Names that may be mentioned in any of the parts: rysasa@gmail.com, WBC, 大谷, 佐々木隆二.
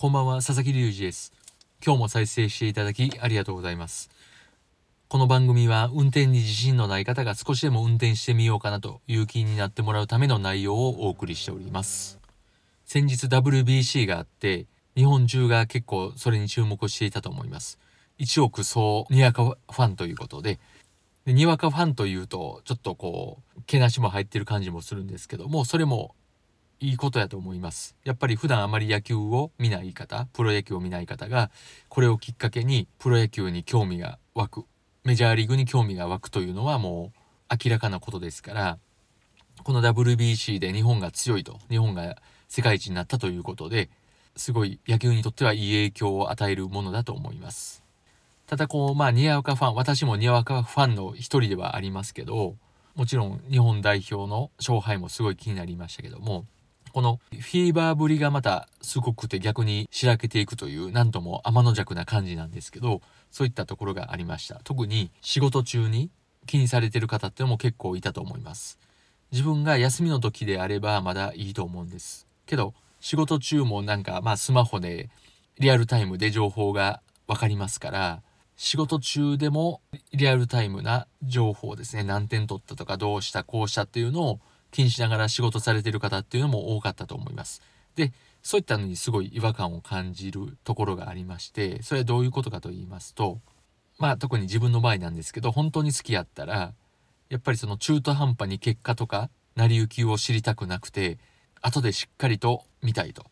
こんばんは、佐々木隆二です。今日も再生していただきありがとうございます。この番組は運転に自信のない方が少しでも運転してみようかなという気になってもらうための内容をお送りしております。先日 WBC があって、日本中が結構それに注目していたと思います。1億総にわかファンということで、にわかファンというとちょっとけなしも入ってる感じもするんですけども、それもいいことやと思います。やっぱり普段あまり野球を見ない方、プロ野球を見ない方がこれをきっかけにプロ野球に興味が湧く、メジャーリーグに興味が湧くというのはもう明らかなことですから、この WBC で日本が強いと、日本が世界一になったということで、すごい野球にとってはいい影響を与えるものだと思います。ただにわかファン、私もにわかファンの一人ではありますけど、もちろん日本代表の勝敗もすごい気になりましたけども、このフィーバーぶりがまたすごくて、逆にしらけていくという、なんとも天の弱な感じなんですけど、そういったところがありました。特に仕事中に気にされている方ってのも結構いたと思います。自分が休みの時であればまだいいと思うんですけど、仕事中もスマホでリアルタイムで情報がわかりますから、仕事中でもリアルタイムな情報ですね、何点取ったとかどうしたこうしたっていうのを気にしながら仕事されている方っていうのも多かったと思います。で、そういったのにすごい違和感を感じるところがありまして、それはどういうことかと言いますと、特に自分の場合なんですけど、本当に好きやったらやっぱりその中途半端に結果とか成り行きを知りたくなくて、後でしっかりと見たいと、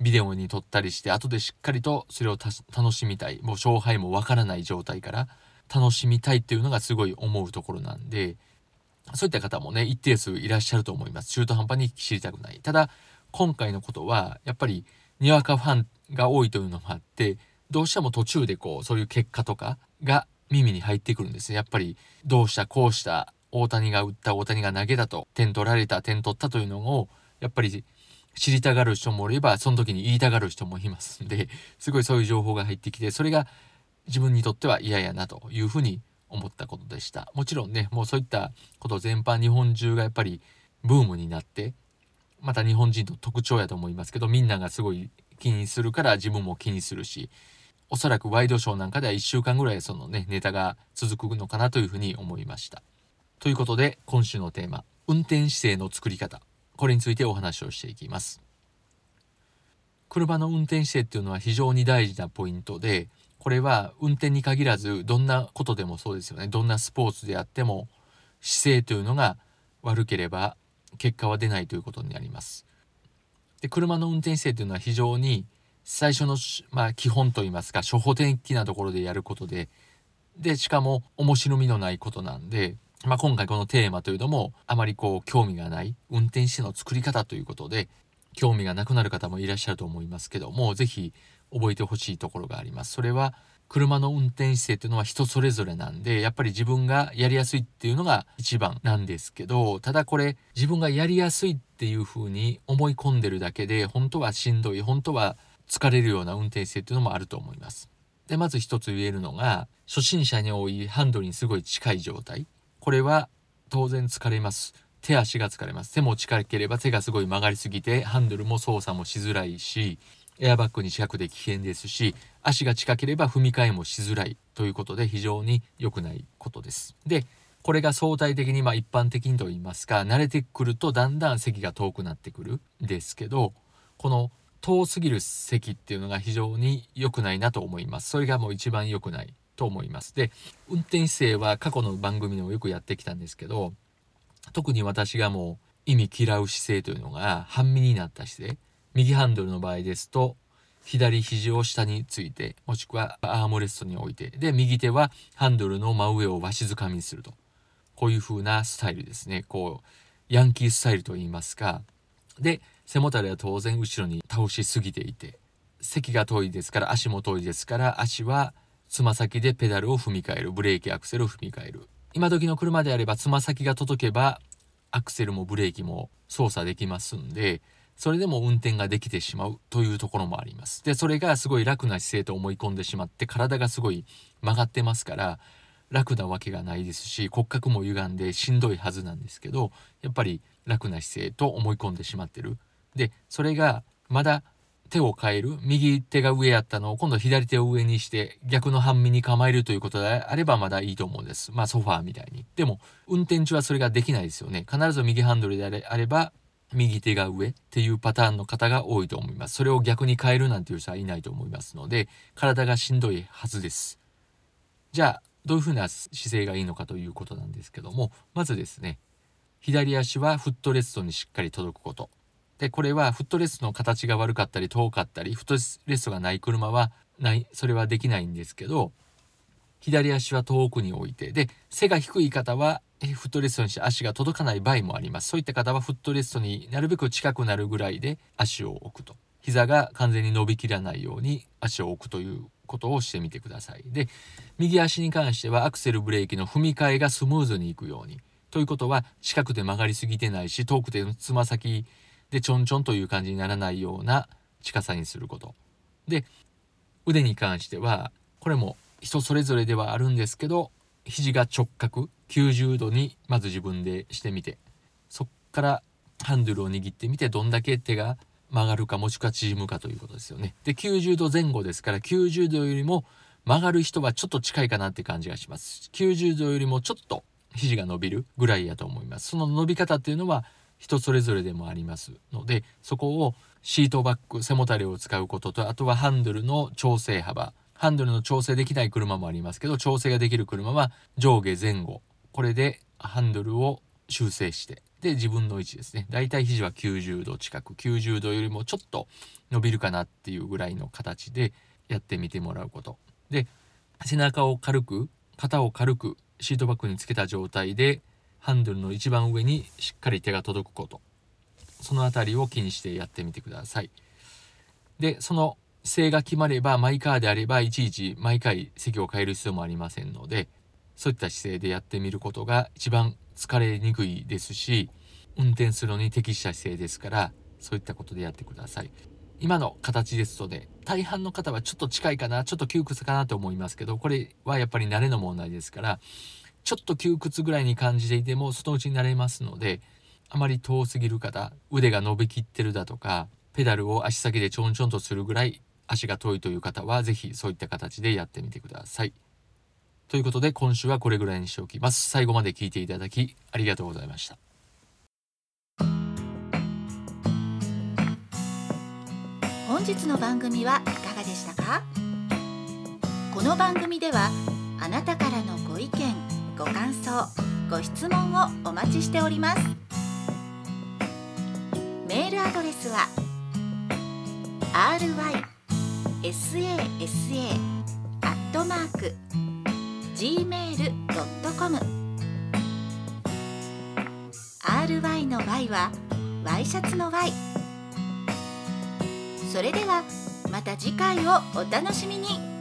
ビデオに撮ったりして後でしっかりとそれを楽しみたい、もう勝敗もわからない状態から楽しみたいっていうのがすごい思うところなんで、そういった方もね、一定数いらっしゃると思います。中途半端に知りたくない。ただ今回のことはやっぱりにわかファンが多いというのもあって、どうしても途中でそういう結果とかが耳に入ってくるんですね。やっぱりどうしたこうした、大谷が打った、大谷が投げたと、点取られた、点取ったというのをやっぱり知りたがる人もいれば、その時に言いたがる人もいますんで、すごいそういう情報が入ってきて、それが自分にとっては嫌やなというふうに思ったことでした。もちろんね、もうそういったこと全般日本中がやっぱりブームになって、また日本人の特徴やと思いますけど、みんながすごい気にするから自分も気にするし、おそらくワイドショーなんかでは1週間ぐらいそのネタが続くのかなというふうに思いました。ということで、今週のテーマ、運転姿勢の作り方、これについてお話をしていきます。車の運転姿勢っていうのは非常に大事なポイントで、これは運転に限らずどんなことでもそうですよね。どんなスポーツであっても姿勢というのが悪ければ結果は出ないということになります。で、車の運転姿勢というのは非常に最初の、基本といいますか、初歩的なところでやることで、しかも面白みのないことなんで、今回このテーマというのもあまり興味がない、運転姿勢の作り方ということで興味がなくなる方もいらっしゃると思いますけども、ぜひ覚えてほしいところがあります。それは車の運転姿勢というのは人それぞれなんで、やっぱり自分がやりやすいっていうのが一番なんですけど、ただこれ自分がやりやすいっていう風に思い込んでるだけで、本当はしんどい、本当は疲れるような運転姿勢というのもあると思います。で、まず一つ言えるのが、初心者に多いハンドルにすごい近い状態、これは当然疲れます。手足が疲れます。手も近ければ手がすごい曲がりすぎてハンドルも操作もしづらいし、エアバッグに近くで危険ですし、足が近ければ踏み替えもしづらいということで、非常に良くないことです。で、これが相対的に一般的にといいますか、慣れてくるとだんだん席が遠くなってくるんですけど、この遠すぎる席っていうのが非常に良くないなと思います。それがもう一番良くないと思います。で、運転姿勢は過去の番組でもよくやってきたんですけど、特に私がもう忌み嫌う姿勢というのが半身になった姿勢、右ハンドルの場合ですと左肘を下について、もしくはアームレストに置いて、で右手はハンドルの真上をわしづかみにすると、こういう風なスタイルですね。こうヤンキースタイルといいますか。で背もたれは当然後ろに倒しすぎていて、席が遠いですから足も遠いですから、足はつま先でペダルを踏み替える、ブレーキアクセルを踏み替える。今時の車であればつま先が届けばアクセルもブレーキも操作できますんで、それでも運転ができてしまうというところもあります。でそれがすごい楽な姿勢と思い込んでしまって、体がすごい曲がってますから楽なわけがないですし、骨格も歪んでしんどいはずなんですけど、やっぱり楽な姿勢と思い込んでしまってる。でそれがまだ手を変える、右手が上やったのを今度左手を上にして逆の半身に構えるということであればまだいいと思うんです。まあソファーみたいに。でも運転中はそれができないですよね。必ず右ハンドルであれば右手が上っていうパターンの方が多いと思います。それを逆に変えるなんていう人はいないと思いますので、体がしんどいはずです。じゃあどういうふうな姿勢がいいのかということなんですけども、まずですね、左足はフットレストにしっかり届くこと。でこれはフットレストの形が悪かったり遠かったり、フットレストがない車はない、それはできないんですけど、左足は遠くに置いて、で背が低い方はフットレストにして足が届かない場合もあります。そういった方はフットレストになるべく近くなるぐらいで足を置くと、膝が完全に伸びきらないように足を置くということをしてみてください。で右足に関してはアクセルブレーキの踏み替えがスムーズにいくようにということは、近くで曲がりすぎてないし遠くでつま先でちょんちょんという感じにならないような近さにすること。で腕に関してはこれも人それぞれではあるんですけど、肘が直角90度にまず自分でしてみて、そっからハンドルを握ってみて、どんだけ手が曲がるかもしくは縮むかということですよね。で90度前後ですから、90度よりも曲がる人はちょっと近いかなって感じがします。90度よりもちょっと肘が伸びるぐらいやと思います。その伸び方っていうのは人それぞれでもありますので、そこをシートバック、背もたれを使うことと、あとはハンドルの調整幅、ハンドルの調整できない車もありますけど、調整ができる車は上下前後、これでハンドルを修正して、で自分の位置ですね、だいたい肘は90度近く、90度よりもちょっと伸びるかなっていうぐらいの形でやってみてもらうことで、背中を軽く肩を軽くシートバックにつけた状態でハンドルの一番上にしっかり手が届くこと、そのあたりを気にしてやってみてください。でその姿勢が決まれば、マイカーであればいちいち毎回席を変える必要もありませんので、そういった姿勢でやってみることが一番疲れにくいですし、運転するのに適した姿勢ですから、そういったことでやってください。今の形ですとね、大半の方はちょっと近いかな、ちょっと窮屈かなと思いますけど、これはやっぱり慣れの問題ですから、ちょっと窮屈ぐらいに感じていてもそのうちに慣れますので、あまり遠すぎる方、腕が伸びきってるだとかペダルを足先でちょんちょんとするぐらい足が遠いという方は、ぜひそういった形でやってみてください。ということで今週はこれぐらいにしておきます。最後まで聞いていただきありがとうございました。本日の番組はいかがでしたか？この番組ではあなたからのご意見、ご感想、ご質問をお待ちしております。メールアドレスは rysasa@gmail.com、 ry の y はワイシャツの y。 それではまた次回をお楽しみに。